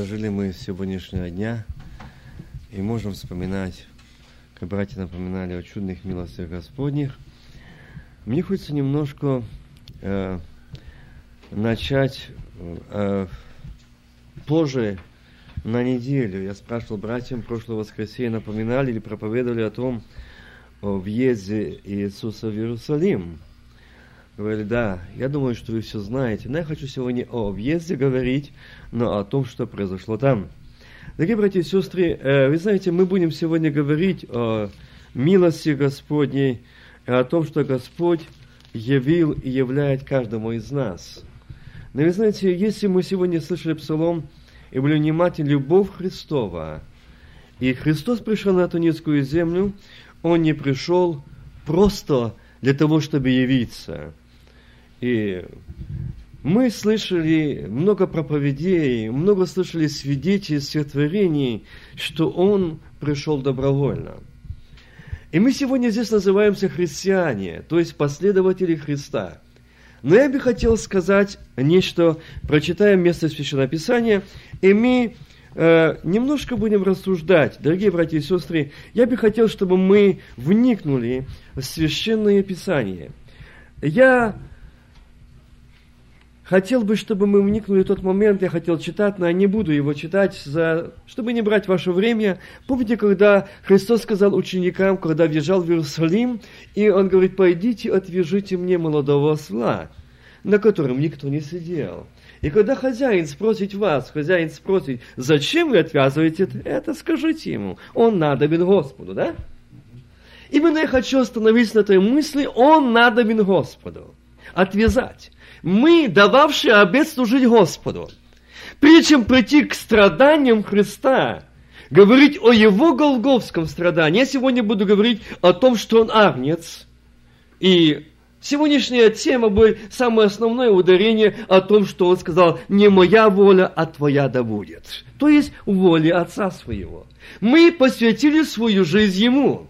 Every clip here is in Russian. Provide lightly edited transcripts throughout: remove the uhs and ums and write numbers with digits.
дожили мы сегодняшнего дня и можем вспоминать, как братья напоминали о чудных милостях Господних. Мне хочется немножко начать позже на неделю. Я спрашивал братьям, прошлое воскресенье напоминали или проповедовали о том, о въезде Иисуса в Иерусалим. Говорили, да, я думаю, что вы все знаете. Но я хочу сегодня о въезде говорить, но о том, что произошло там. Дорогие братья и сестры, вы знаете, мы будем сегодня говорить о милости Господней, о том, что Господь явил и являет каждому из нас. Но вы знаете, если мы сегодня слышали псалом и были внимательны, любовь Христова, и Христос пришел на эту низкую землю, Он не пришел просто для того, чтобы явиться. И мы слышали много проповедей, много слышали свидетельств и творений, что Он пришел добровольно. И мы сегодня здесь называемся христиане, то есть последователи Христа. Но я бы хотел сказать нечто, прочитаем место Священного Писания, и мы немножко будем рассуждать. Дорогие братья и сестры, я бы хотел, чтобы мы вникнули в Священное Писание. Я хотел бы, чтобы мы вникнули в тот момент, я хотел читать, но я не буду его читать, чтобы не брать ваше время. Помните, когда Христос сказал ученикам, когда въезжал в Иерусалим, и Он говорит: «Пойдите, отвяжите мне молодого осла, на котором никто не сидел». И когда хозяин спросит, зачем вы отвязываете это, скажите ему, он надобен Господу, да? Именно я хочу остановиться на той мысли, он надобен Господу. Отвязать. Мы, дававшие обет служить Господу, прежде чем прийти к страданиям Христа, говорить о Его голгофском страдании, я сегодня буду говорить о том, что Он агнец, и сегодняшняя тема будет самое основное ударение о том, что Он сказал: «Не моя воля, а Твоя да будет». То есть воле Отца Своего. Мы посвятили свою жизнь Ему.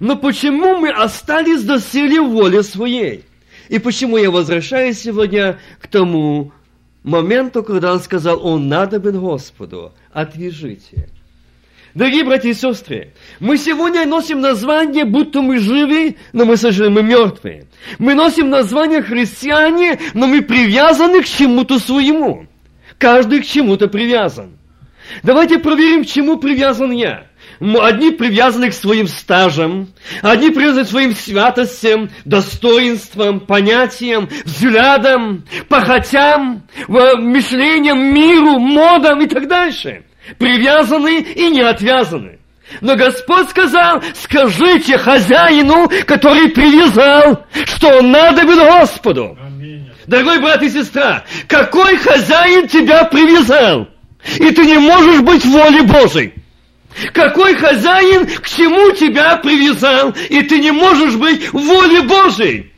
Но почему мы остались доселе в воле Своей? И почему я возвращаюсь сегодня к тому моменту, когда Он сказал: «Он надобен Господу, отвяжите». Дорогие братья и сестры, мы сегодня носим название, будто мы живы, но мы, сожалению, мы мертвые. Мы носим название христиане, но мы привязаны к чему-то своему. Каждый к чему-то привязан. Давайте проверим, к чему привязан я. Одни привязаны к своим стажам, одни привязаны к своим святостям, достоинствам, понятиям, взглядам, похотям, мышлениям, миру, модам и так дальше. Привязаны и не отвязаны. Но Господь сказал: скажите хозяину, который привязал, что он надобен Господу. Аминь. Дорогой брат и сестра, какой хозяин тебя привязал? И ты не можешь быть в воле Божьей. Какой хозяин к чему тебя привязал? И ты не можешь быть в воле Божьей.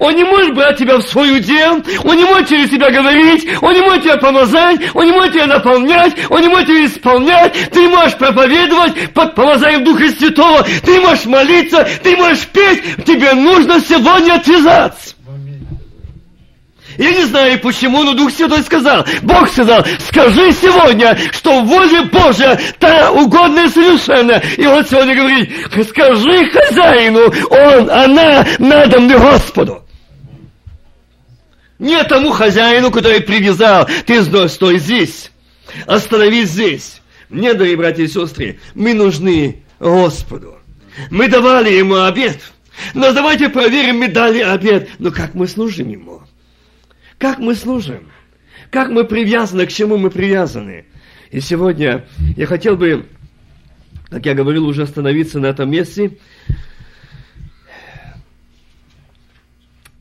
Он не может брать тебя в свой удел, он не может через тебя говорить, он не может тебя помазать, он не может тебя наполнять, он не может тебя исполнять, ты не можешь проповедовать под помазанием Духа Святого, ты не можешь молиться, ты не можешь петь, тебе нужно сегодня отвязаться. Я не знаю почему, но Дух Святой сказал, Бог сказал: скажи сегодня, что воля Божья та угодная совершенно. И Он сегодня говорит: скажи хозяину, он, она надо мне Господу. Не тому хозяину, который привязал, ты стой здесь, остановись здесь. Мне, дорогие братья и сестры, мы нужны Господу. Мы давали Ему обет, но давайте проверим, мы дали обет, но как мы служим Ему? Как мы служим? Как мы привязаны? К чему мы привязаны? И сегодня я хотел бы, как я говорил, уже остановиться на этом месте.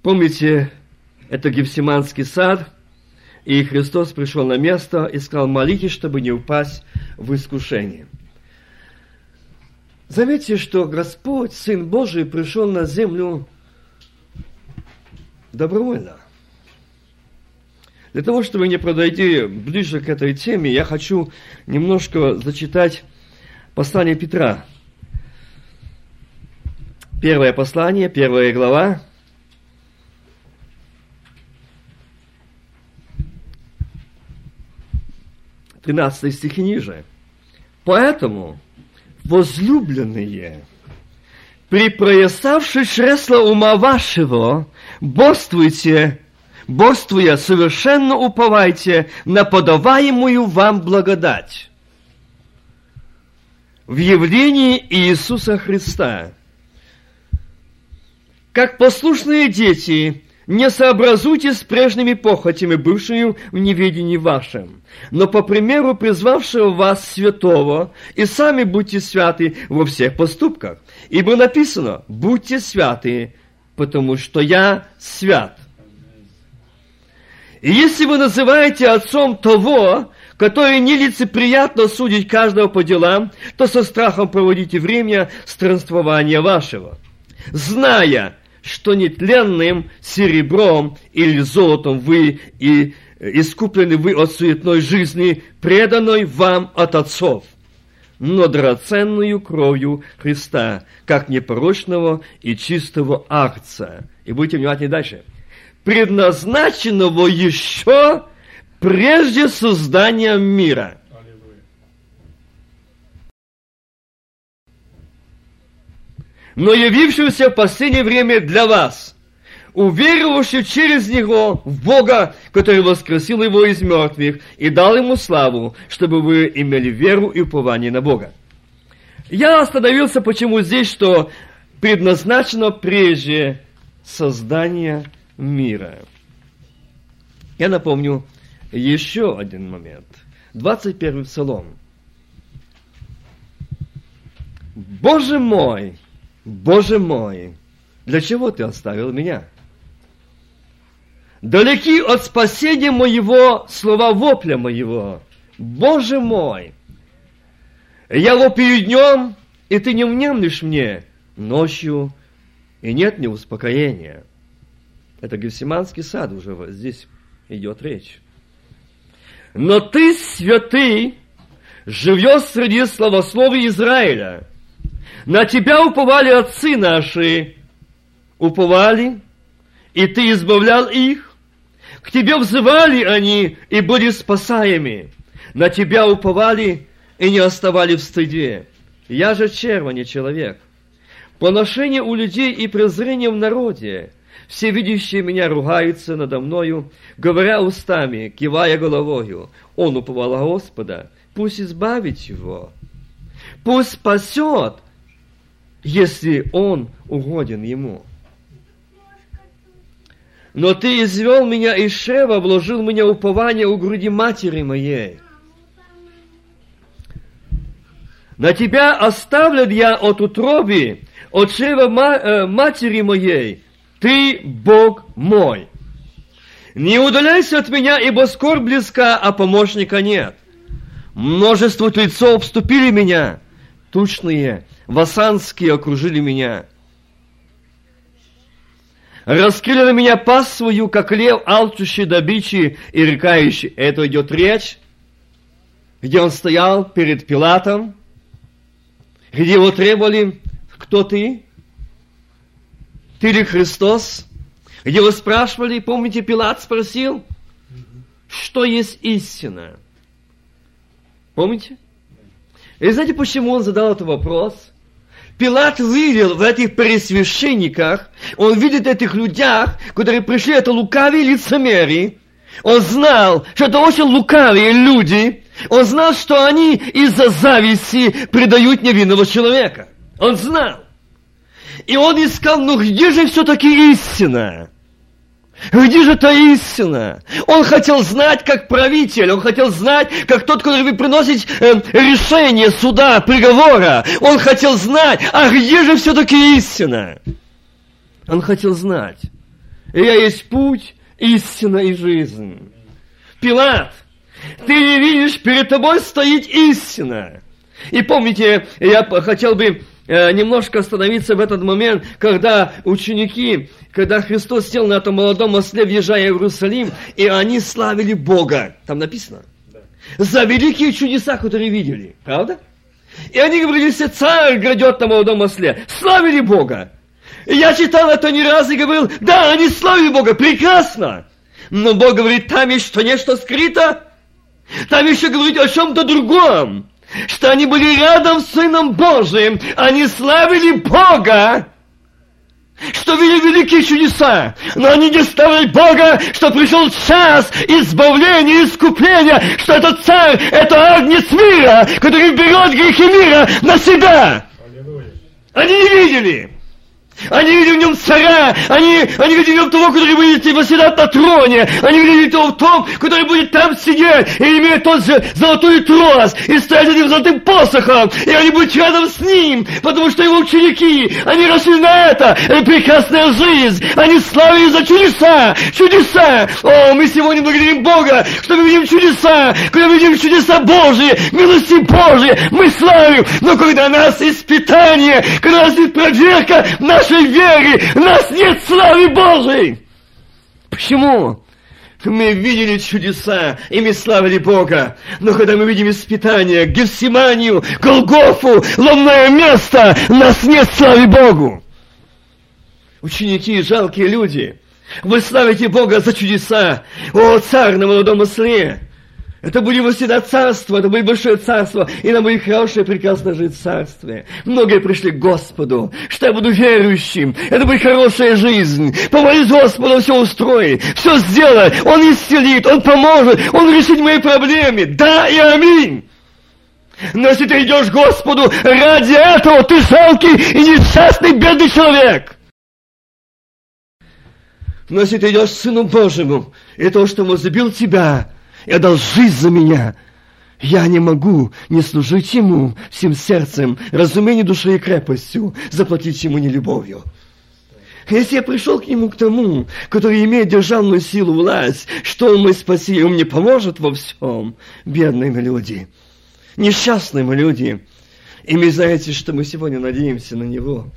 Помните, это Гефсиманский сад, и Христос пришел на место и сказал: молитесь, чтобы не упасть в искушение. Заметьте, что Господь, Сын Божий, пришел на землю добровольно. Для того, чтобы не подойти ближе к этой теме, я хочу немножко зачитать послание Петра. Первое послание, первая глава. 13 стихи ниже. «Поэтому, возлюбленные, припоясавши чресла ума вашего, бодрствуйте, бодрствуя, совершенно уповайте на подаваемую вам благодать». В явлении Иисуса Христа. Как послушные дети, не сообразуйтесь с прежними похотями, бывшими в неведении вашем, но по примеру призвавшего вас святого, и сами будьте святы во всех поступках. Ибо написано: «Будьте святы, потому что я свят». И если вы называете отцом того, который нелицеприятно судить каждого по делам, то со страхом проводите время странствования вашего, зная, что нетленным серебром или золотом вы и искуплены вы от суетной жизни, преданной вам от отцов, но драгоценную кровью Христа, как непорочного и чистого агнца. И будьте внимательны дальше. Предназначенного еще прежде создания мира. Но явившегося в последнее время для вас, уверовавших через Него в Бога, который воскресил Его из мертвых и дал Ему славу, чтобы вы имели веру и упование на Бога. Я остановился почему здесь, что предназначено прежде создания мира. Я напомню еще один момент. 21 Псалом. «Боже мой! Боже мой, для чего Ты оставил меня? Далеки от спасения моего слова вопля моего. Боже мой! Я вопию днем, и Ты не внемлешь мне ночью, и нет мне успокоения». Это Гефсиманский сад уже здесь идет речь. «Но Ты, святый, живешь среди славословия Израиля. На Тебя уповали отцы наши, уповали, и Ты избавлял их. К Тебе взывали они, и были спасаемы. На Тебя уповали, и не оставали в стыде. Я же червь, не человек. Поношение у людей и презрение в народе. Все видящие меня ругаются надо мною, говоря устами, кивая головою. Он уповал на Господа, пусть избавит его, пусть спасет, если он угоден ему. Но Ты извел меня из чрева, вложил меня упование у груди матери моей. На Тебя оставлен я от утробы, от чрева матери моей. Ты Бог мой. Не удаляйся от меня, ибо скорбь близка, а помощника нет. Множество тельцов обступили меня, тучные васанские окружили меня. Раскрыли на меня пасть свою, как лев, алчущий добычи и рыкающий». Это идет речь, где он стоял перед Пилатом, где его требовали: «Кто ты? Ты ли Христос?» Где его спрашивали, помните, Пилат спросил, что есть истина. Помните? И знаете, почему он задал этот вопрос? Пилат видел в этих пересвященниках, он видит этих людях, которые пришли, это лукавые лицемеры. Он знал, что это очень лукавые люди. Он знал, что они из-за зависти предают невинного человека. Он знал. И он искал, ну где же все-таки истина? Где же та истина? Он хотел знать, как правитель, он хотел знать, как тот, который приносит решение суда, приговора. Он хотел знать, а где же все-таки истина? Он хотел знать. И я есть путь, истина и жизнь. Пилат, ты не видишь, перед тобой стоит истина. И помните, я хотел бы немножко остановиться в этот момент, когда ученики, когда Христос сел на этом молодом мосте, въезжая в Иерусалим, и они славили Бога. Там написано. Да. За великие чудеса, которые видели. Правда? И они говорили, все царь грядет на молодом мосте. Славили Бога. И я читал это не раз и говорил, да, они славили Бога, прекрасно. Но Бог говорит, там есть что-нечто скрыто. Там еще говорить о чем-то другом, что они были рядом с Сыном Божиим, они славили Бога, что видели великие чудеса, но они не ставили Бога, что пришел час избавления, искупления, что это царь, это агнец мира, который берет грехи мира на себя. Они не видели. Они видели в нем царя, они видели в нем того, который будет восседать на троне, они видели того в том, который будет там сидеть, и имеет тот же золотой трос, и стоять этим золотым посохом, и они будут рядом с ним, потому что его ученики, они росли на это, прекрасная жизнь, они славили за чудеса, чудеса! О, мы сегодня благодарим Бога, что мы видим чудеса, когда мы видим чудеса Божьи, милости Божьи, мы славим, но когда нас испытание, когда нас есть проверка, нашей веры, у нас нет славы Божьей. Почему? Мы видели чудеса, и мы славили Бога. Но когда мы видим испытания, Гефсиманию, Голгофу, ломное место, у нас нет славы Богу. Ученики, жалкие люди, вы славите Бога за чудеса. О, царь на молодом осле! Это будет восседать царство, это будет большое царство, и нам будет хорошее, прекрасно жить в царстве. Многие пришли к Господу, что я буду верующим, это будет хорошая жизнь. Помолись Господу, все устроит, все сделает, Он исцелит, Он поможет, Он решит мои проблемы. Да и аминь! Но если ты идешь к Господу, ради этого ты жалкий и несчастный, бедный человек. Но если ты идешь к Сыну Божьему, и то, что Он возлюбил тебя, я дал жизнь за меня. Я не могу не служить Ему всем сердцем, разумением души и крепостью, заплатить Ему нелюбовью. Если я пришел к Нему, к тому, который имеет державную силу, власть, что Он мой спаситель, Он мне поможет во всем. Бедные мы люди, несчастные мы люди. И вы знаете, что мы сегодня надеемся на Него.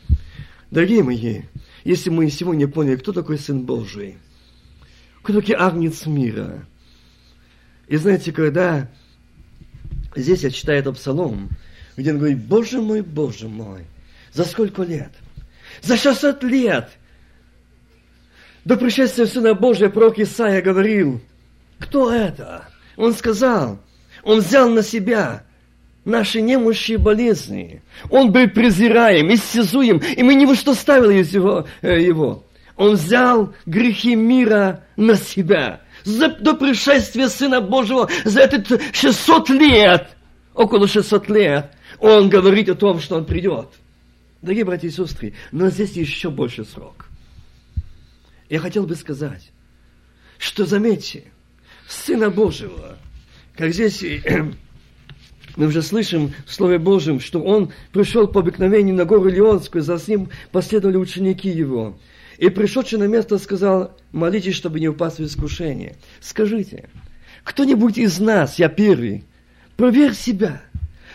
Дорогие мои, если мы сегодня поняли, кто такой Сын Божий, кто такой Агнец мира, и знаете, когда здесь я читаю этот псалом, где он говорит: Боже мой, за сколько лет? За 600 лет! До пришествия Сына Божия пророк Исаия говорил: кто это? Он сказал, он взял на себя наши немощи болезни. Он был презираем, истязуем, и мы ни во что ставили его. Он взял грехи мира на себя. До пришествия Сына Божьего, за этот 600 лет, около 600 лет, Он говорит о том, что Он придет. Дорогие братья и сестры, но здесь еще больше срок. Я хотел бы сказать, что, заметьте, Сына Божьего, как здесь мы уже слышим в Слове Божьем, что Он пришел по обыкновению на гору Лионскую, за Ним последовали ученики Его. И пришедший на место сказал: молитесь, чтобы не упасть в искушение. Скажите, кто-нибудь из нас, я первый, проверь себя.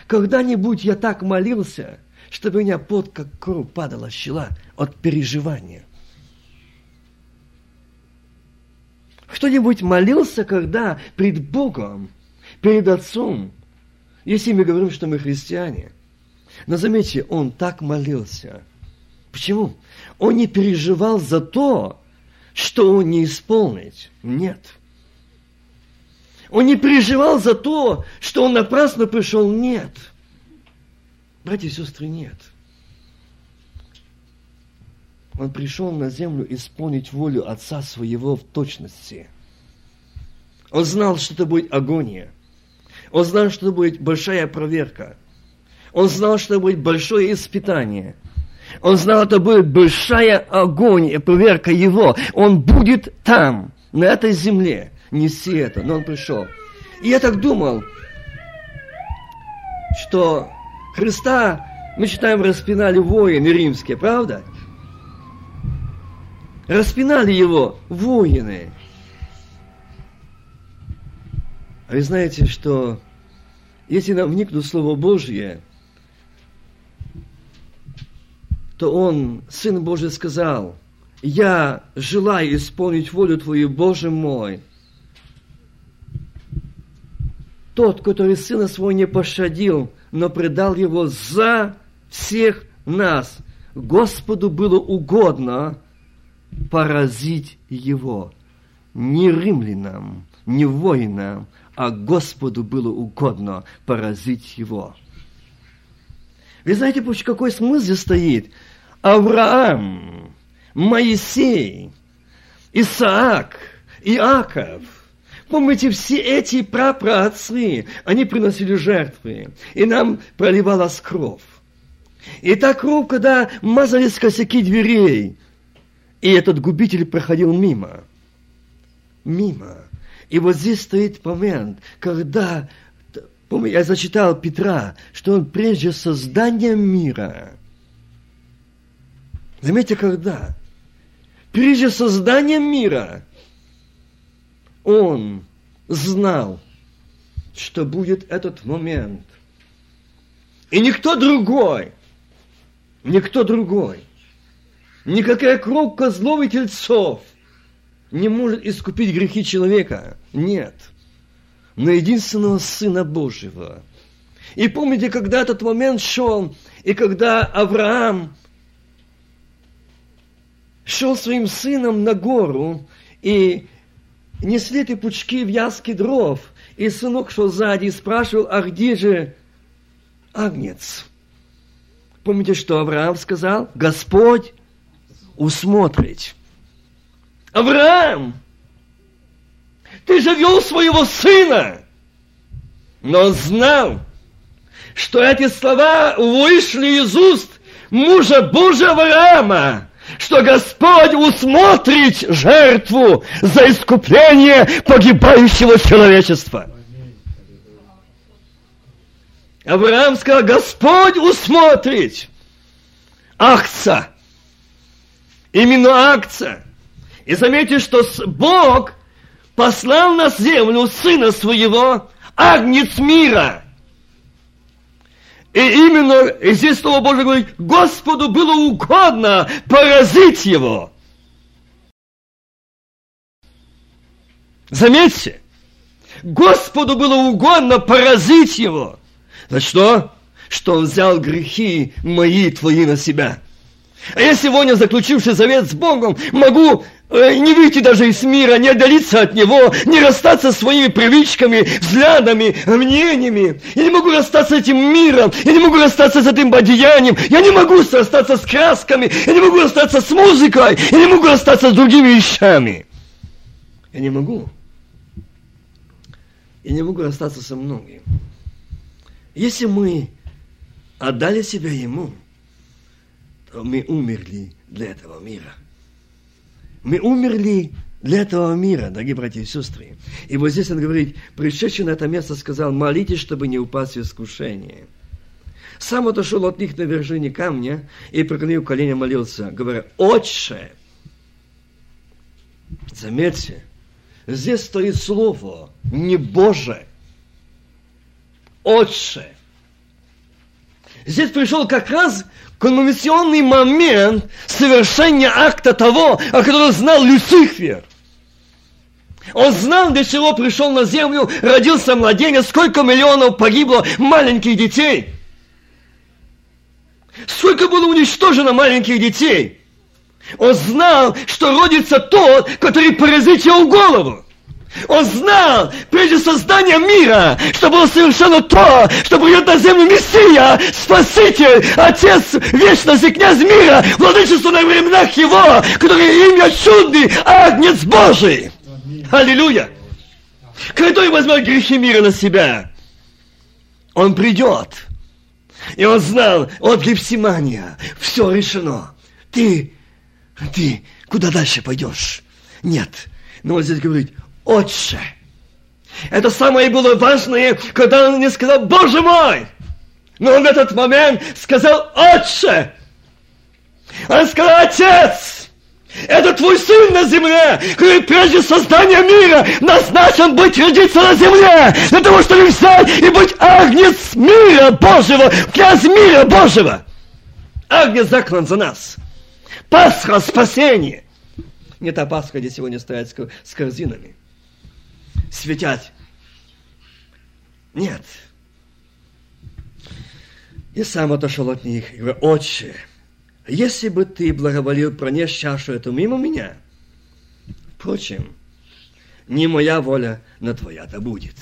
Когда-нибудь я так молился, что у меня пот, как кровь, падала с чела от переживания. Кто-нибудь молился, когда пред Богом, перед Отцом, если мы говорим, что мы христиане. Но заметьте, он так молился. Почему? Он не переживал за то, что он не исполнит. Нет. Он не переживал за то, что он напрасно пришел. Нет. Братья и сестры, нет. Он пришел на землю исполнить волю Отца Своего в точности. Он знал, что это будет агония. Он знал, что это будет большая проверка. Он знал, что это будет большое испытание. Он знал, это будет большая огонь, проверка его. Он будет там, на этой земле. Неси это, но он пришел. И я так думал, что Христа, мы читаем, распинали воины римские, правда? Распинали его воины. А вы знаете, что если нам вникнут в Слово Божье, то он, Сын Божий, сказал: «Я желаю исполнить волю Твою, Боже мой». Тот, который Сына Своего не пощадил, но предал Его за всех нас, Господу было угодно поразить Его. Не римлянам, не воинам, а Господу было угодно поразить его. Вы знаете, какой смысл здесь стоит? Авраам, Моисей, Исаак, Иаков. Помните, все эти прапраотцы, они приносили жертвы, и нам проливалась кровь. И та кровь, когда мазались косяки дверей, и этот губитель проходил мимо. Мимо. И вот здесь стоит момент, когда, помню, я зачитал Петра, что он прежде создания мира. Заметьте, когда? Прежде создания мира он знал, что будет этот момент. И никто другой, никакая кровь козлов и тельцов не может искупить грехи человека. Нет. Но единственного Сына Божьего. И помните, когда этот момент шел, и когда Авраам шел своим сыном на гору, и несли эти пучки вязки дров, и сынок шел сзади и спрашивал: а где же агнец? Помните, что Авраам сказал? Господь усмотрит. Авраам, ты же вел своего сына, но он знал, что эти слова вышли из уст мужа Божьего Авраама, что Господь усмотрит жертву за искупление погибающего человечества. Авраам сказал: Господь усмотрит акца, именно акца. И заметьте, что Бог послал на землю Сына Своего, Агнец мира. И именно, и здесь Слово Божие говорит, Господу было угодно поразить его. Заметьте, Господу было угодно поразить его. За что? Что он взял грехи мои и твои на себя. А я сегодня, заключивший завет с Богом, могу не выйти даже из мира, не отдалиться от него, не расстаться со своими привычками, взглядами, мнениями. Я не могу расстаться с этим миром, я не могу расстаться с этим одеянием, я не могу расстаться с красками, я не могу расстаться с музыкой, я не могу расстаться с другими вещами. Я не могу. Я не могу расстаться со многим. Если мы отдали себя Ему, то мы умерли для этого мира. Мы умерли для этого мира, дорогие братья и сестры. И вот здесь он говорит, пришедший на это место сказал: молитесь, чтобы не упасть в искушение. Сам отошел от них на вершине камня и, преклонив колени, молился, говоря: Отче! Заметьте, здесь стоит слово не Боже, Отче. Здесь пришел как раз консумационный момент совершения акта того, о котором знал Люцифер. Он знал, для чего пришел на землю, родился младенец, сколько миллионов погибло маленьких детей. Сколько было уничтожено маленьких детей. Он знал, что родится тот, который поразит его голову. Он знал, прежде создания мира, что было совершено то, что придет на землю Мессия, Спаситель, Отец Вечности, Князь мира, владычество на временах Его, которое имя чудный, Агнец Божий. Аминь. Аллилуйя! Который возьмет грехи мира на себя. Он придет. И он знал, от Гефсимания все решено. Ты куда дальше пойдешь? Нет. Но он здесь говорит: Отче. Это самое было важное, когда он не сказал: Боже мой! Но он в этот момент сказал: Отче! Он сказал: Отец! Это твой сын на земле, который прежде создания мира назначен быть родиться на земле, для того, чтобы взять и быть Агнец мира Божьего, Князь мира Божьего. Агнец заклан за нас. Пасха спасения. Не та Пасха, где сегодня стоят с корзинами. Светять. Нет. И сам отошел от них. И говорю: Отче, если бы ты благоволил пронес чашу эту мимо меня, впрочем, не моя воля, но твоя-то будет.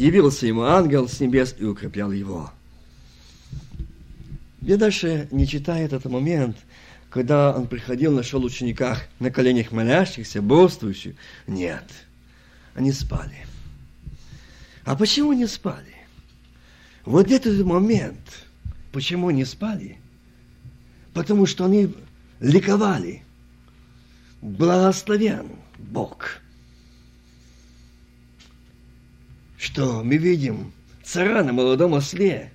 явился ему ангел с небес и укреплял его. Я дальше не читаю этот момент, когда он приходил, нашел учениках на коленях молящихся, бодрствующих. Нет, они спали. А почему не спали? Вот этот момент, почему не спали? Потому что они ликовали. Благословен Бог. Что мы видим царя на молодом осле,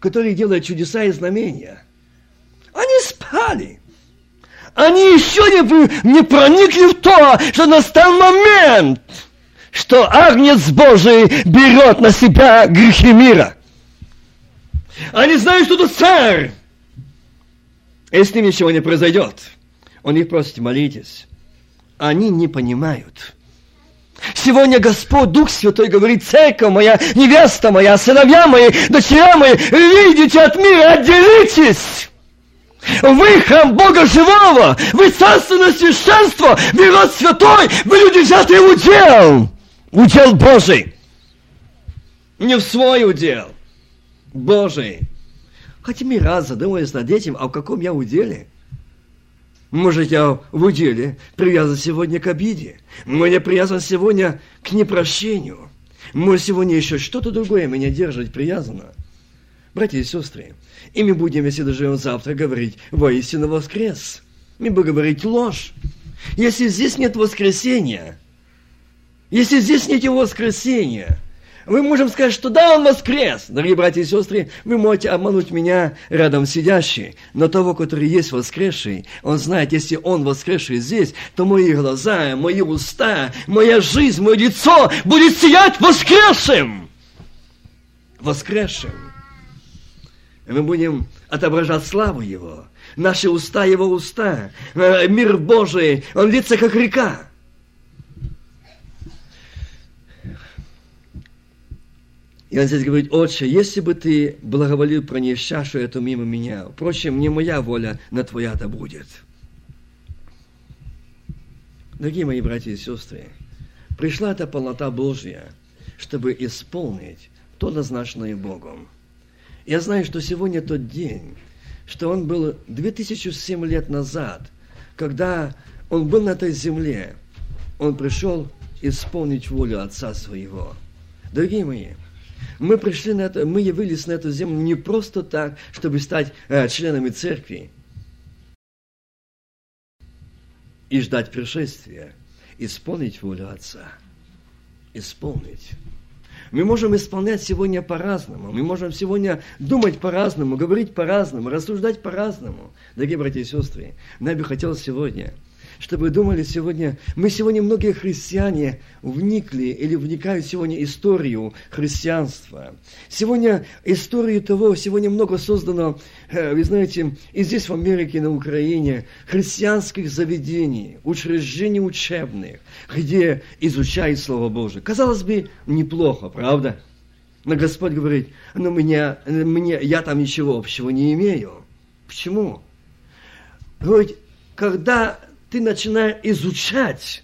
который делает чудеса и знамения. Они спали. Они еще не проникли в то, что настал момент, что Агнец Божий берет на себя грехи мира. Они знают, что это царь. И с ним ничего не произойдет. Он их просит, молитесь. Они не понимают. Сегодня Господь, Дух Святой, говорит: церковь моя, невеста моя, сыновья мои, дочеря мои, выйдите от мира, отделитесь. Вы храм Бога живого, вы царственное священство, вы род святой, вы люди, взятые в удел. Удел Божий. Не в свой удел. Божий. Хоть мы раз задумались над этим, а в каком я уделе? Может, я в уделе привязан сегодня к обиде? Мне привязан сегодня к непрощению? Может, сегодня еще что-то другое меня держит привязано? Братья и сестры, и мы будем, если доживем завтра, говорить: воистину воскрес. Мы будем говорить ложь. Если здесь нет воскресения, если здесь нет его воскресения, мы можем сказать, что да, он воскрес. Дорогие братья и сестры, вы можете обмануть меня, рядом сидящий, но того, который есть воскресший, он знает, если он воскресший здесь, то мои глаза, мои уста, моя жизнь, мое лицо будет сиять воскресшим. Воскресшим. Мы будем отображать славу его. Наши уста, его уста. Мир Божий, он льется, как река. И он здесь говорит: «Отче, если бы ты благоволил пронести чашу эту мимо меня, впрочем, не моя воля, но твоя-то будет». Дорогие мои братья и сестры, пришла эта полнота Божья, чтобы исполнить то, назначенное Богом. Я знаю, что сегодня тот день, что он был 2007 лет назад, когда он был на этой земле, он пришел исполнить волю Отца Своего. Дорогие мои, мы пришли на это, мы явились на эту землю не просто так, чтобы стать членами церкви и ждать пришествия, исполнить волю Отца, исполнить. Мы можем исполнять сегодня по-разному, мы можем сегодня думать по-разному, говорить по-разному, рассуждать по-разному. Дорогие братья и сестры, нам бы хотелось сегодня, чтобы думали сегодня, мы сегодня многие христиане вникли или вникают сегодня в историю христианства. Сегодня историю того, сегодня много создано, вы знаете, и здесь в Америке, и на Украине, христианских заведений, учреждений учебных, где изучают Слово Божие. Казалось бы, неплохо, правда? Но Господь говорит: ну я там ничего общего не имею. Почему? Говорит, когда ты начинаешь изучать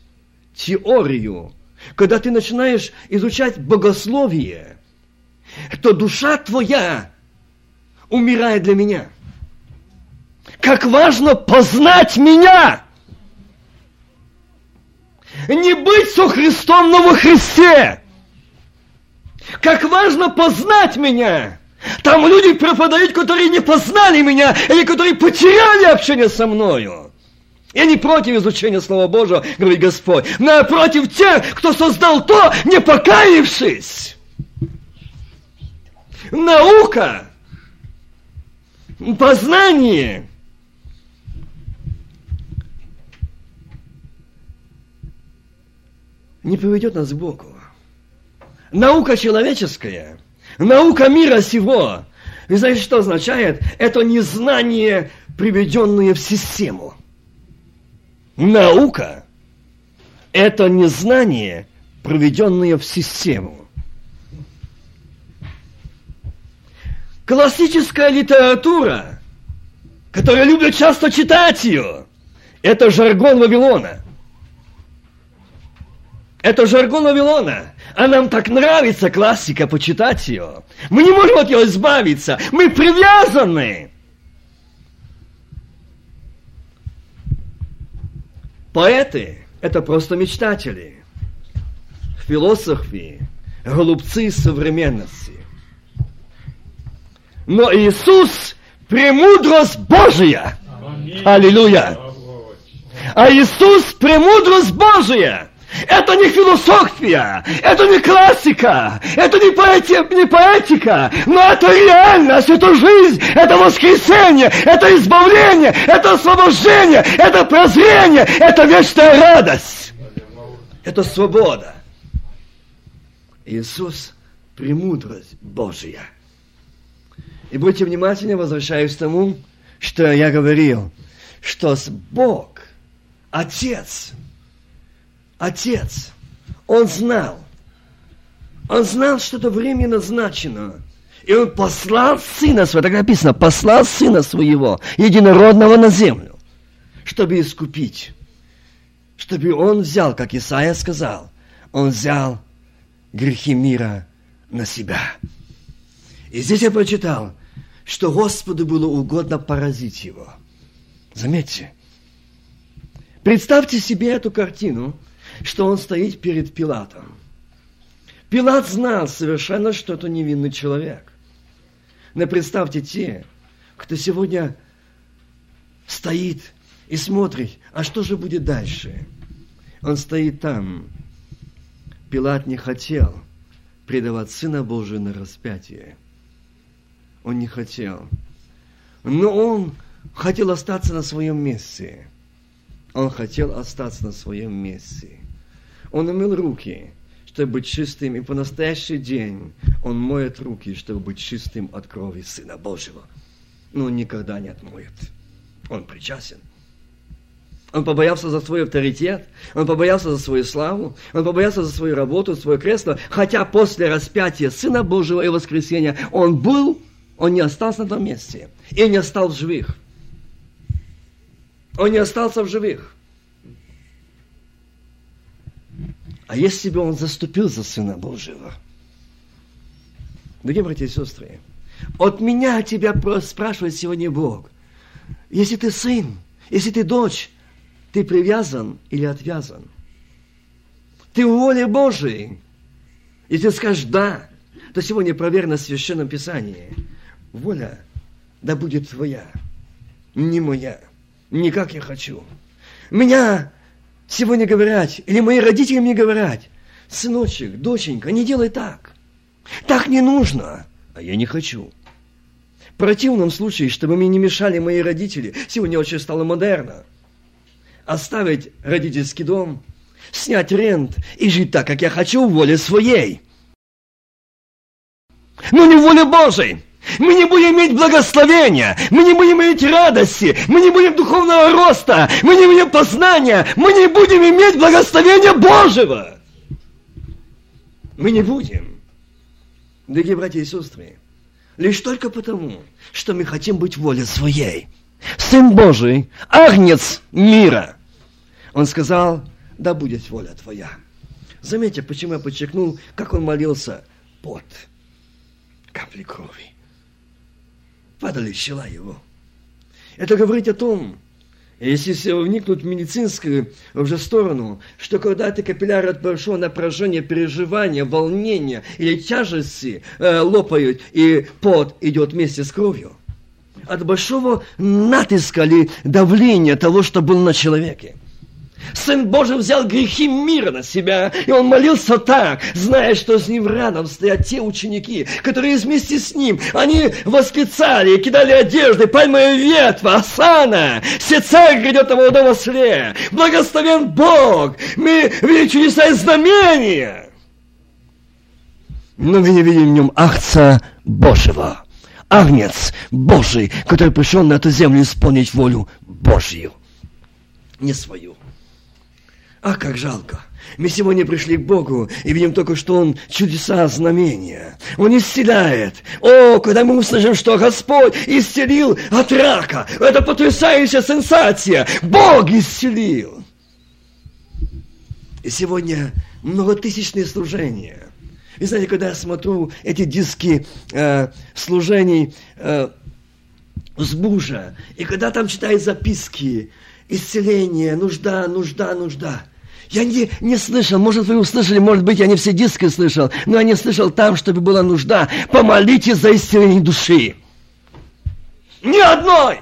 теорию, когда ты начинаешь изучать богословие, то душа твоя умирает для меня. Как важно познать меня! Не быть со Христом, но во Христе! Как важно познать меня! Там люди пропадают, которые не познали меня, или которые потеряли общение со мною. Я не против изучения Слова Божьего, говорит Господь, но я против тех, кто создал то, не покаявшись. Наука, познание. Не приведет нас к Богу. Наука человеческая, наука мира сего. Вы знаете, что означает? Это незнание, приведенное в систему. Наука – это незнание, проведенное в систему. Классическая литература, которую любят часто читать ее, это жаргон Вавилона. Это жаргон Вавилона. А нам так нравится классика, почитать ее. Мы не можем от нее избавиться. Мы привязаны. Поэты – это просто мечтатели. Философы – голубцы современности. Но Иисус – премудрость Божия. Аминь. Аллилуйя. А Иисус – премудрость Божия. Это не философия, это не классика, это не поэтика, но это реальность, это жизнь, это воскресение, это избавление, это освобождение, это прозрение, это вечная радость, это свобода. Иисус – премудрость Божия. И будьте внимательны, возвращаюсь к тому, что я говорил, что Бог, Отец, Он знал, что это время назначено. И Он послал Сына Своего, так написано, послал Сына Своего, Единородного, на землю, чтобы искупить. Чтобы Он взял, как Исаия сказал, Он взял грехи мира на Себя. И здесь я прочитал, что Господу было угодно поразить Его. Заметьте. Представьте себе эту картину, что он стоит перед Пилатом. Пилат знал совершенно, что это невинный человек. Но представьте те, кто сегодня стоит и смотрит, а что же будет дальше? Он стоит там. Пилат не хотел предавать Сына Божия на распятие. Он не хотел. Но он хотел остаться на своем месте. Он хотел остаться на своем месте. Он умыл руки, чтобы быть чистым, и по настоящий день он моет руки, чтобы быть чистым от крови Сына Божьего. Но он никогда не отмоет. Он причастен. Он побоялся за свой авторитет, он побоялся за свою славу, он побоялся за свою работу, свое кресло, хотя после распятия Сына Божьего и воскресения он не остался на том месте и не остался в живых. Он не остался в живых. А если бы он заступил за Сына Божьего? Дорогие братья и сестры, от меня тебя спрашивает сегодня Бог. Если ты сын, если ты дочь, ты привязан или отвязан? Ты в воле Божией. Если скажешь «да», то сегодня проверено в Священном Писании. Воля да будет твоя, не моя. Не как я хочу. Меня сегодня говорят, или мои родители мне говорят, сыночек, доченька, не делай так. Так не нужно. А я не хочу. В противном случае, чтобы мне не мешали мои родители, сегодня очень стало модерно. Оставить родительский дом, снять рент и жить так, как я хочу, в воле своей. Но не в воле Божьей. Мы не будем иметь благословения, мы не будем иметь радости, мы не будем духовного роста, мы не будем познания, мы не будем иметь благословения Божьего. Мы не будем. Дорогие братья и сестры, лишь только потому, что мы хотим быть в воле своей. Сын Божий, Агнец мира. Он сказал, да будет воля твоя. Заметьте, почему я подчеркнул, как он молился, пот, капли крови. Падали щела его. Это говорит о том, если вникнуть в медицинскую уже сторону, что когда ты капилляры большого напряжения, переживания, волнения или тяжести лопают, и пот идет вместе с кровью. От большого натиска или давления того, что было на человеке. Сын Божий взял грехи мира на себя, и он молился так, зная, что с ним рядом стоят те ученики, которые вместе с ним, они восклицали, кидали одежды, пальмовая ветва, осана, сердца грядет того дома сле, благословен Бог, мы видим чудеса и знамения, но мы не видим в нем Агнца Божьего, Агнец Божий, который пришел на эту землю исполнить волю Божью, не свою. А как жалко! Мы сегодня пришли к Богу и видим только, что Он чудеса, знамения. Он исцеляет. О, когда мы услышим, что Господь исцелил от рака. Это потрясающая сенсация. Бог исцелил. И сегодня многотысячные служения. И знаете, когда я смотрю эти диски служений Сбужа, и когда там читают записки, исцеление, нужда, я не слышал, может, вы услышали, может быть, я не все диски слышал, но я не слышал там, чтобы была нужда. Помолитесь за исцеление души. Ни одной!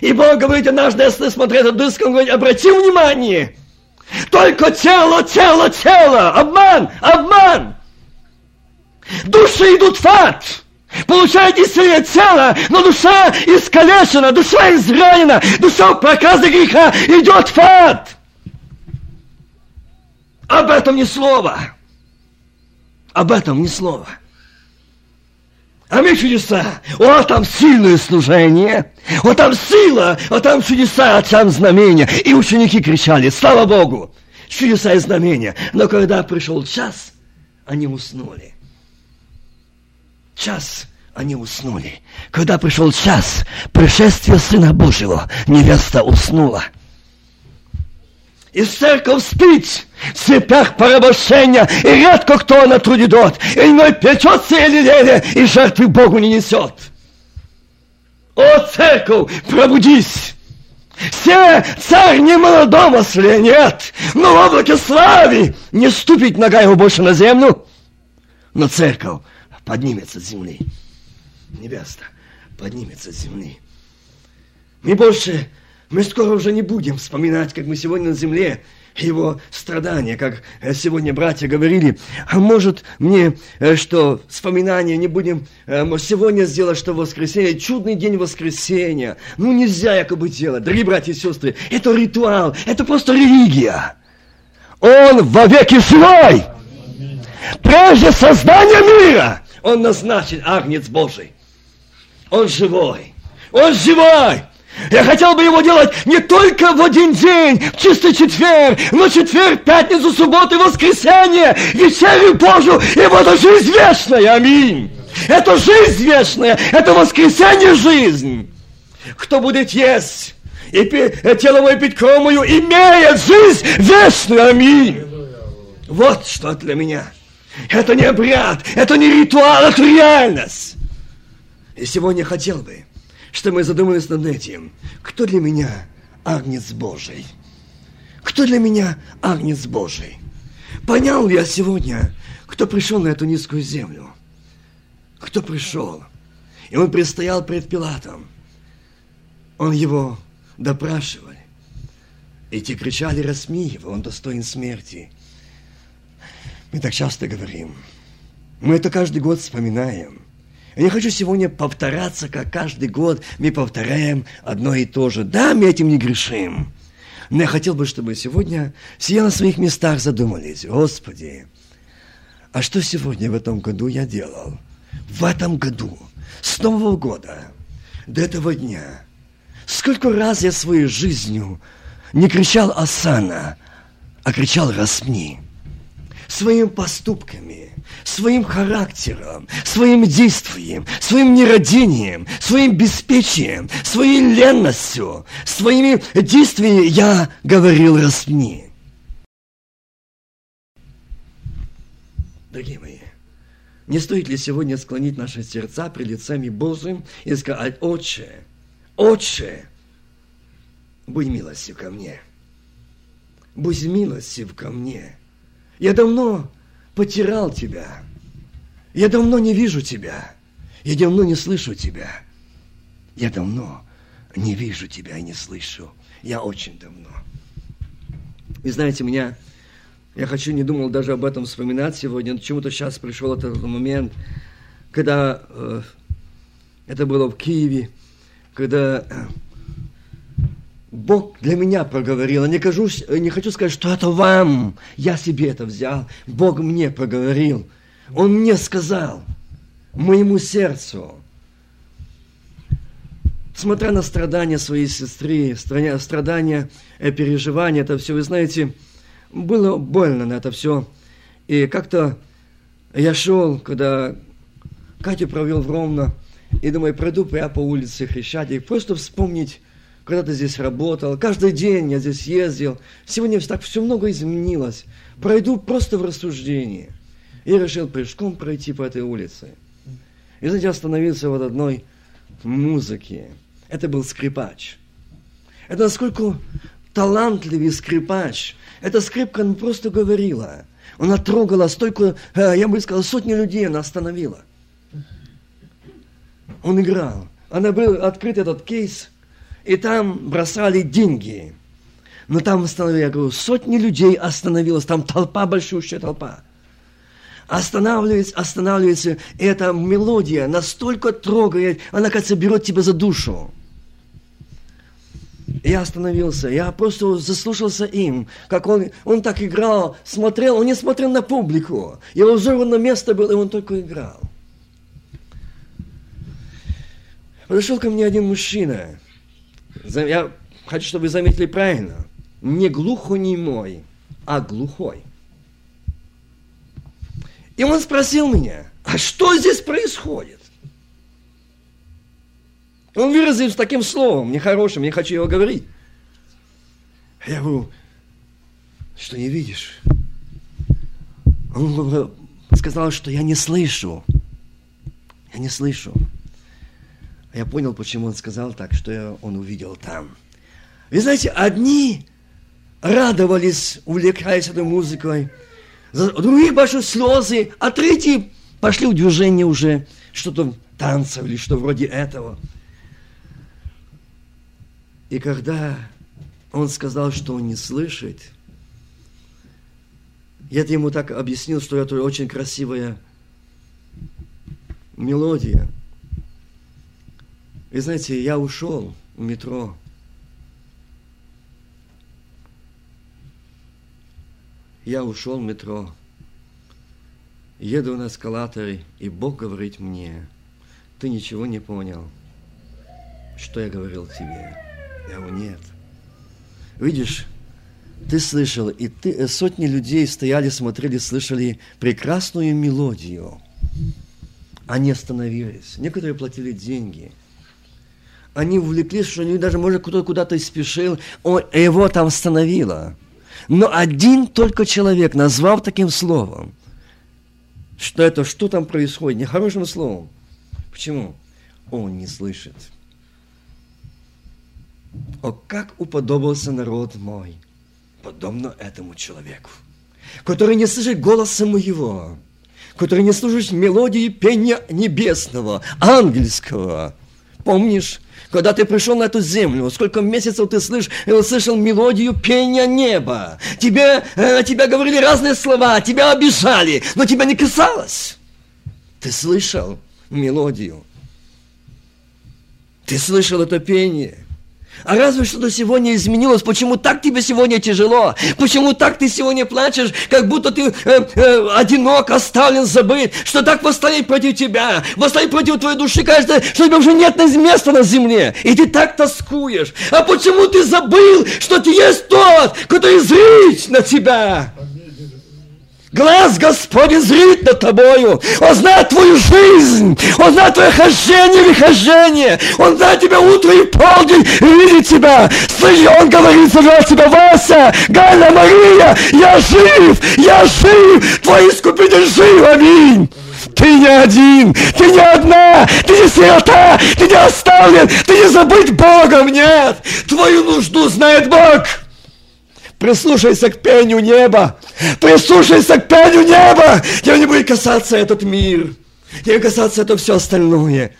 И Бог говорит, однажды, если смотреть этот диск, Он говорит, обрати внимание, только тело, обман. Души идут в ад. Получаете исцеление тела, но душа искалечена, душа изранена, душа в проказе греха идет в ад. Об этом ни слова. Аминь, чудеса. О, там сильное служение. О, там сила, о, там чудеса, о, там знамения. И ученики кричали, слава Богу, чудеса и знамения. Но когда пришел час, они уснули. Когда пришел час пришествия Сына Божьего, невеста уснула. И церковь спит в цепях порабощения, и редко кто на труде дот, и иной печется еле еле, и жертвы Богу не несет. О, церковь, пробудись! Все царь не молодого сле, нет, но в облаке славы не ступит нога его больше на землю, но церковь поднимется с земли. Невеста поднимется с земли. Мы скоро уже не будем вспоминать, как мы сегодня на земле, его страдания, как сегодня братья говорили. А может мне, что вспоминание не будем сегодня сделать, что воскресенье, чудный день воскресенья. Ну нельзя якобы делать. Дорогие братья и сестры, это ритуал, это просто религия. Он вовеки живой. Прежде создания мира Он назначен Агнец Божий. Он живой. Я хотел бы его делать не только в один день, в чистый четверг, но четверг, пятницу, субботу и воскресенье, вечерю Божию, ибо это жизнь вечная, аминь. Это жизнь вечная, это воскресенье жизнь. Кто будет есть и тело мое пить кровь мою, имеет жизнь вечную, аминь. Вот что для меня. Это не обряд, это не ритуал, это реальность. И сегодня хотел бы, чтобы мы задумались над этим. Кто для меня Агнец Божий? Понял ли я сегодня, кто пришел на эту низкую землю? Кто пришел? И он предстоял пред Пилатом. Он его допрашивали. И те кричали, рассмей его, он достоин смерти. Мы так часто говорим. Мы это каждый год вспоминаем. Я не хочу сегодня повторяться, как каждый год мы повторяем одно и то же. Да, мы этим не грешим. Но я хотел бы, чтобы сегодня все на своих местах задумались. Господи, а что сегодня в этом году я делал? В этом году, с Нового года до этого дня. Сколько раз я своей жизнью не кричал «Осанна», а кричал «Распни». Своими поступками, своим характером, своим действием, своим нерадением, своим беспечием, своей ленностью, своими действиями я говорил «распни». Дорогие мои, не стоит ли сегодня склонить наши сердца пред лицами Божьим и сказать «Отче, Отче, будь милостив ко мне, Я давно потерял тебя. Я давно не вижу тебя. Я давно не слышу тебя. Я очень давно. И знаете, я не думал даже об этом вспоминать сегодня, но почему-то сейчас пришел этот момент, когда это было в Киеве, когда Бог для меня проговорил. Не хочу сказать, что это вам. Я себе это взял. Бог мне проговорил. Он мне сказал, моему сердцу. Смотря на страдания своей сестры, страдания, переживания, это все, вы знаете, было больно на это все. И как-то я шел, когда Катю провел в Ровно, и думаю, пройду я по улице Хрещатик, просто вспомнить когда-то здесь работал, каждый день я здесь ездил. Сегодня так все много изменилось. Пройду просто в рассуждении. И решил пешком пройти по этой улице. И, знаете, остановился вот одной музыки. Это был скрипач. Это насколько талантливый скрипач. Эта скрипка просто говорила. Она трогала столько, я бы сказал, сотни людей она остановила. Он играл. Она был открыт этот кейс, и там бросали деньги. Но там остановили, я говорю, сотни людей остановилось, там толпа, большущая толпа. Останавливается, и эта мелодия настолько трогает, она, кажется, берет тебя за душу. Я остановился, я просто заслушался им, как он так играл, смотрел, он не смотрел на публику. Его взор на место был, и он только играл. Подошел ко мне один мужчина. Я хочу, чтобы вы заметили правильно. Не глухонемой, а глухой. И он спросил меня, а что здесь происходит? Он выразился таким словом, нехорошим, не хочу его говорить. Я говорю, что не видишь? Он сказал, что я не слышу. Я не слышу. Я понял, почему он сказал так, что он увидел там. Вы знаете, одни радовались, увлекаясь этой музыкой, других большие слезы, а третьи пошли в движение уже, что-то танцев или что вроде этого. И когда он сказал, что он не слышит, я ему так объяснил, что это очень красивая мелодия. И знаете, я ушел в метро. Еду на эскалаторе, и Бог говорит мне, ты ничего не понял, что я говорил тебе. Я говорю, нет. Видишь, ты слышал, и ты, сотни людей стояли, смотрели, слышали прекрасную мелодию. Они остановились. Некоторые платили деньги. Они увлеклись, что они даже, может, кто-то куда-то спешил, его там остановило. Но один только человек назвал таким словом, что это, что там происходит, нехорошим словом. Почему? Он не слышит. О, как уподобился народ мой, подобно этому человеку, который не слышит голоса моего, который не слышит мелодии пения небесного, ангельского. Помнишь, когда ты пришел на эту землю, сколько месяцев ты слышал мелодию пения неба. Тебя говорили разные слова, тебя обижали, но тебя не касалось. Ты слышал мелодию. Ты слышал это пение. А разве что-то сегодня изменилось? Почему так тебе сегодня тяжело? Почему так ты сегодня плачешь, как будто ты одинок, оставлен, забыт? Что так восстает против тебя? Восстает против твоей души? Кажется, что у тебя уже нет места на земле. И ты так тоскуешь. А почему ты забыл, что ты есть тот, который зрит на тебя? Глаз Господень зрит над тобою. Он знает твою жизнь. Он знает твое хождение и выхождение. Он знает тебя утро и полдень. И видит тебя. Слышь, он говорит, зовет тебя, Вася, Галя, Мария, я жив, твой искупитель жив, аминь. Ты не один, ты не одна, ты не сирота, ты не оставлен, ты не забыть Богом, нет. Твою нужду знает Бог. Прислушайся к пению неба. Прислушайся к пению неба. Тебе не будет касаться этот мир. Тебе касаться это все остальное.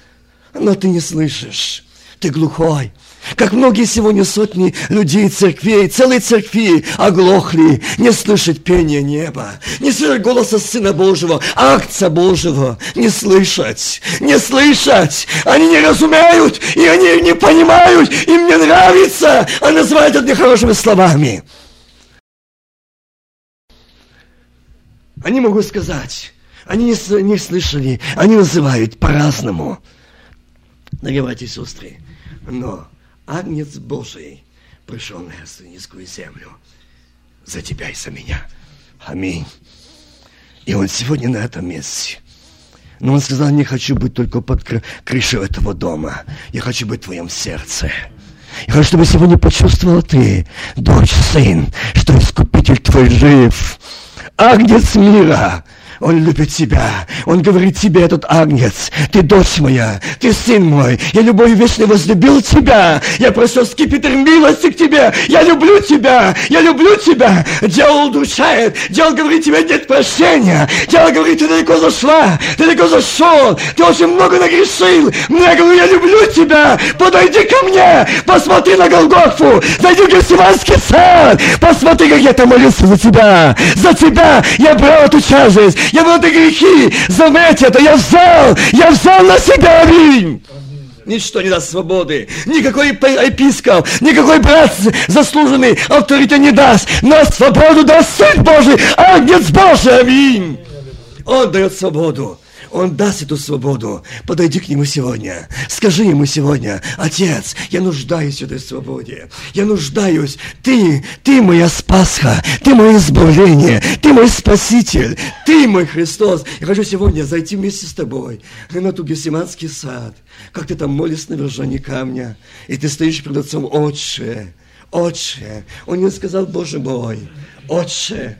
Но ты не слышишь. Ты глухой. Как многие сегодня сотни людей, церквей, целой церкви оглохли, не слышат пения неба, не слышат голоса Сына Божьего, акция Божьего, не слышать, они не разумеют, и они не понимают, им не нравится, а называют это нехорошими словами. Они могут сказать, они не слышали, они называют по-разному. Дорогие братья и сестры, но Агнец Божий пришел на христианскую землю за тебя и за меня. Аминь. И он сегодня на этом месте. Но он сказал, не хочу быть только под крышей этого дома. Я хочу быть в твоем сердце. Я хочу, чтобы сегодня почувствовала ты, дочь, сын, что Искупитель твой жив. Агнец мира! Он любит тебя. Он говорит тебе, этот агнец, ты дочь моя, ты сын мой. Я любовью вечной возлюбил тебя. Я просил скипетр милости к тебе. Я люблю тебя. Я люблю тебя. Дьявол удушает. Дьявол говорит тебе, нет прощения. Дьявол говорит, ты далеко зашла. Ты далеко зашел. Ты очень много нагрешил. Но я говорю, я люблю тебя. Подойди ко мне. Посмотри на Голгофу. Зайди в Гефсиманский сад. Посмотри, как я там молился за тебя. За тебя я брал эту тяжесть. Я брал эти грехи, заметь это, я взял на себя, аминь. Ничто не даст свободы, никакой епископ, никакой брат заслуженный авторитет не даст, но свободу даст Сын Божий, Агнец Божий, аминь. Он дает свободу. Он даст эту свободу. Подойди к Нему сегодня. Скажи Ему сегодня, Отец, я нуждаюсь в этой свободе. Я нуждаюсь. Ты моя Пасха. Ты мое избавление. Ты мой Спаситель. Ты мой Христос. Я хочу сегодня зайти вместе с тобой на ту Гефсиманский сад. Как ты там молишься на вершине камня. И ты стоишь перед Отцом, Отче, Отче. Он не сказал, Боже мой, Отче.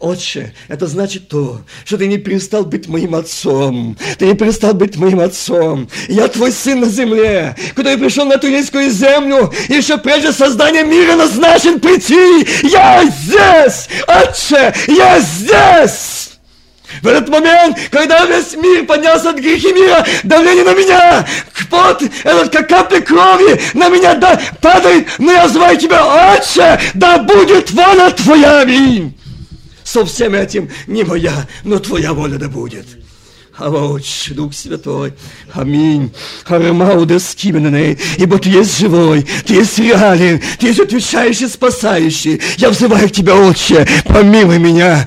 Отче, это значит то, что ты не перестал быть моим отцом. Ты не перестал быть моим отцом. Я твой сын на земле, который пришел на турецкую землю, и еще прежде создания мира назначен прийти. Я здесь, Отче, я здесь. В этот момент, когда весь мир поднялся от грехи мира, давление на меня, пот, этот как капли крови на меня падает, но я зваю тебя, Отче, да будет воля твоя, аминь. Со всем этим не моя, но твоя воля да будет. Авоч, Дух Святой, аминь. Ибо ты есть живой, ты есть реален, ты есть отвечающий, спасающий. Я взываю к тебя, Отче, помилуй меня,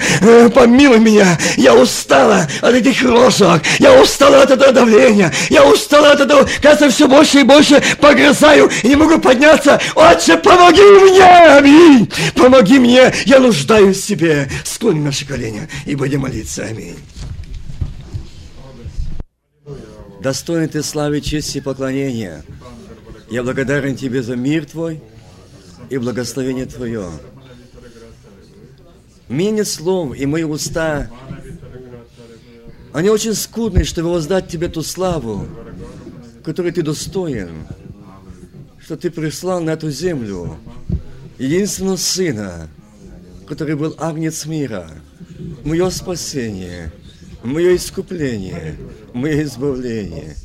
помилуй меня. Я устала от этих рожек, я устала от этого давления, я устала от этого, кажется, все больше и больше погрызаю и не могу подняться. Отче, помоги мне, аминь. Помоги мне, я нуждаюсь в тебе. Склони наши колени и будем молиться, аминь. Достоин ты славы, чести и поклонения. Я благодарен тебе за мир твой и благословение твое. У меня нет слов, и мои уста, они очень скудны, чтобы воздать тебе ту славу, которой ты достоин, что ты прислал на эту землю единственного Сына, который был Агнец мира, мое спасение, мое искупление, мое избавление.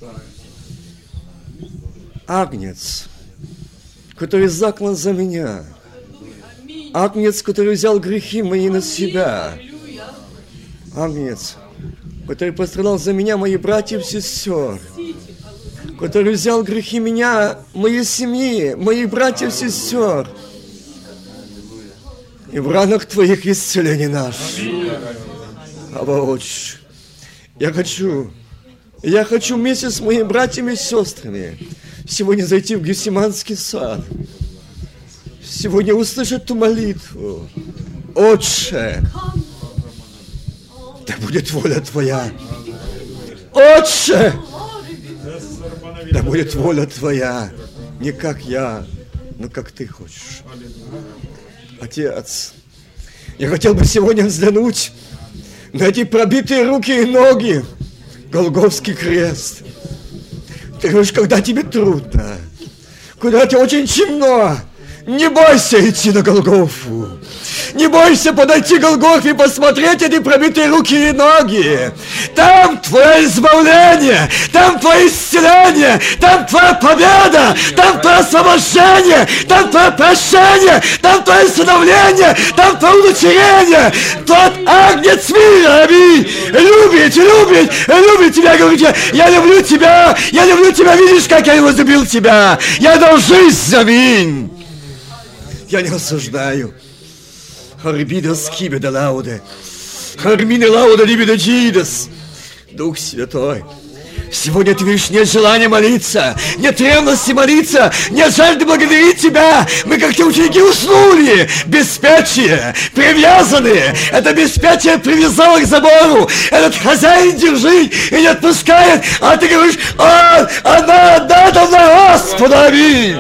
Агнец, который заклан за меня. Агнец, который взял грехи мои на себя. Агнец, который пострадал за меня, мои братья и сестер. Который взял грехи меня, моей семьи, моих братьев и сестер. И в ранах твоих исцеление наше. Авоч. Я хочу вместе с моими братьями и сестрами сегодня зайти в Гефсиманский сад. Сегодня услышать ту молитву. Отче, да будет воля твоя. Отче, да будет воля твоя. Не как я, но как ты хочешь. Отец, я хотел бы сегодня взглянуть на эти пробитые руки и ноги, Голгофский крест. Ты говоришь, когда тебе трудно, когда тебе очень темно, не бойся идти на Голгофу. Не бойся подойти к Голгофе и посмотреть эти пробитые руки и ноги. Там твое избавление, там твое исцеление, там твоя победа, там твое освобождение, там твое прощение, там твое становление, там твое удочерение. Тот Агнец мира, аминь, любит тебя, говорит, я люблю тебя, видишь, как я возлюбил тебя. Я дал жизнь, аминь. Я не осуждаю. Дух Святой, сегодня ты видишь, нет желания молиться, нет ревности молиться, нет жажды благодарить тебя. Мы, как те ученики, уснули, беспечие, привязанные. Это беспечие привязало к забору. Этот хозяин держит и не отпускает, а ты говоришь, она отдана Господу, аминь.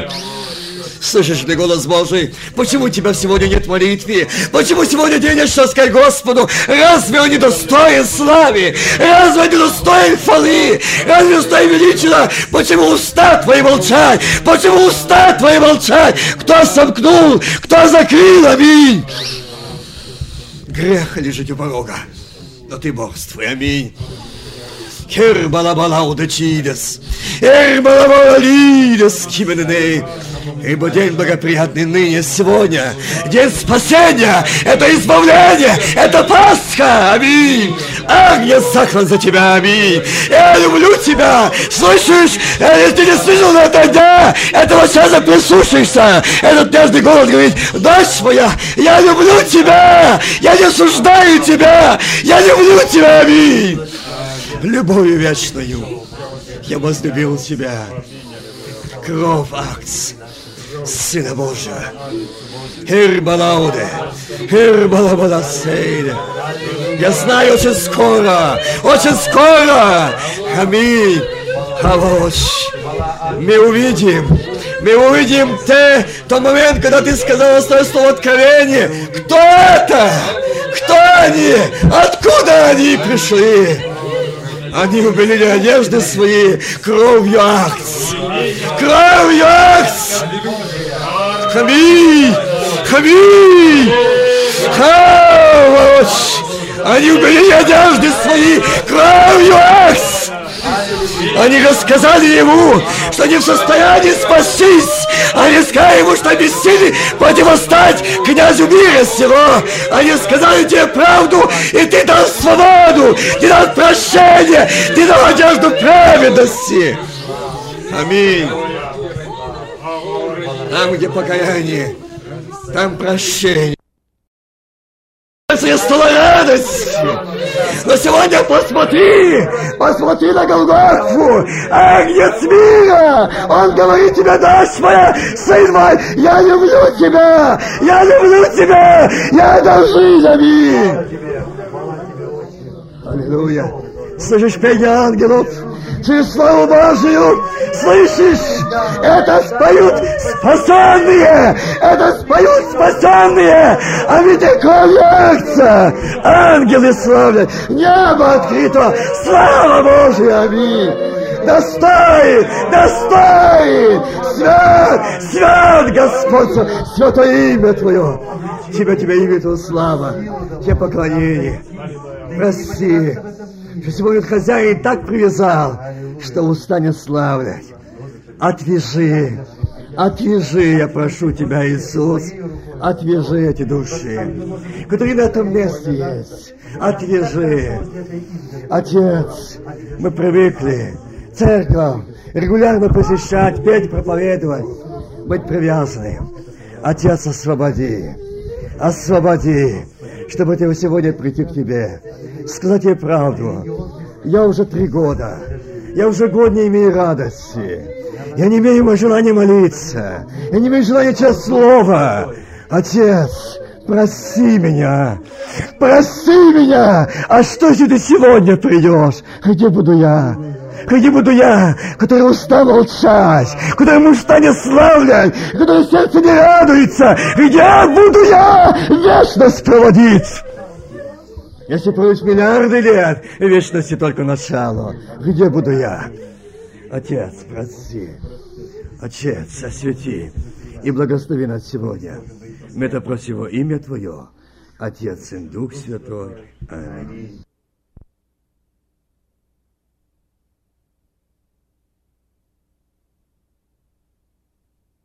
Слышишь ли голос Божий? Почему у тебя сегодня нет молитвы? Почему сегодня денешься, скажи Господу? Разве он не достоин славы? Разве он не достоин хвалы? Разве достоин величия? Почему уста твои молчат? Почему уста твои молчат? Кто сомкнул? Кто закрыл? Аминь! Грех лежит у порога, но ты борствуй. Аминь! Хербалабала удачидес, хербалабала лидес, кимененей. Ибо день благоприятный ныне, сегодня, день спасения, это избавление, это Пасха, аминь. Агнец заклан за тебя, аминь. Я люблю тебя, слышишь? Если ты не слышал этого дня, этого часа прислушаешься. Этот нежный голос говорит: дочь моя, я люблю тебя, я не осуждаю тебя, я люблю тебя, аминь. Любовью вечною я возлюбил тебя. Кровь акц Сына Божия. Хирбалауде, хирбалабаласейде. Я знаю, очень скоро, очень скоро. Аминь. Авош. Мы увидим тот момент, когда ты сказала свое слово откровение. Кто это? Кто они? Откуда они пришли? Они убили одежды свои кровью акц. Кровью акц. Аминь. Аминь. Хавоч. Они убили одежды свои кровью акц. Они рассказали ему, что не в состоянии спастись. Они сказали ему, что бессильны противостать князю мира сего. Они сказали тебе правду, и ты дал свободу, ты дал прощение, ты дал одежду праведности. Аминь. Там, где покаяние, там прощение. Я стала радостью. Но сегодня посмотри, посмотри на Голгофу. Агнец мира, он говорит тебе: дочь моя, сын мой, я люблю тебя, я люблю тебя, я дам жизнь, аминь. Аллилуйя. Слышишь пение ангелов? Слышишь славу Божию? Слышишь? Это споют спасенные! Это споют спасенные! А ведь и коллекция! Ангелы славят! Небо открыто! Слава Божия! Аминь! Достоин! Достоин! Свят! Свят Господь! Святое имя Твое! Тебя имя Твое слава! Тебе поклонение! Прости! Что сегодня хозяин так привязал, что уста не славлять. Отвяжи, отвяжи, я прошу тебя, Иисус, отвяжи эти души, которые на этом месте есть. Отвяжи. Отец, мы привыкли церковь регулярно посещать, петь, проповедовать, быть привязанным. Отец, освободи, освободи, чтобы тебе сегодня прийти к тебе. Сказать тебе правду. Я уже 3 года. Я уже год не имею радости. Я не имею желания молиться. Я не имею желания честного слова. Отец, прости меня. Прости меня. А что же ты сегодня придешь? Где буду я? Где буду я, который уста молчать, который уста не славлять, который сердце не радуется? Где буду я вечность проводить? Если пройдут миллиарды лет, вечности только начало. Где буду я? Отец, прости. Отец, освети и благослови нас сегодня. Мы это просим во имя Твое. Отец, Сын, Дух Святой. Аминь.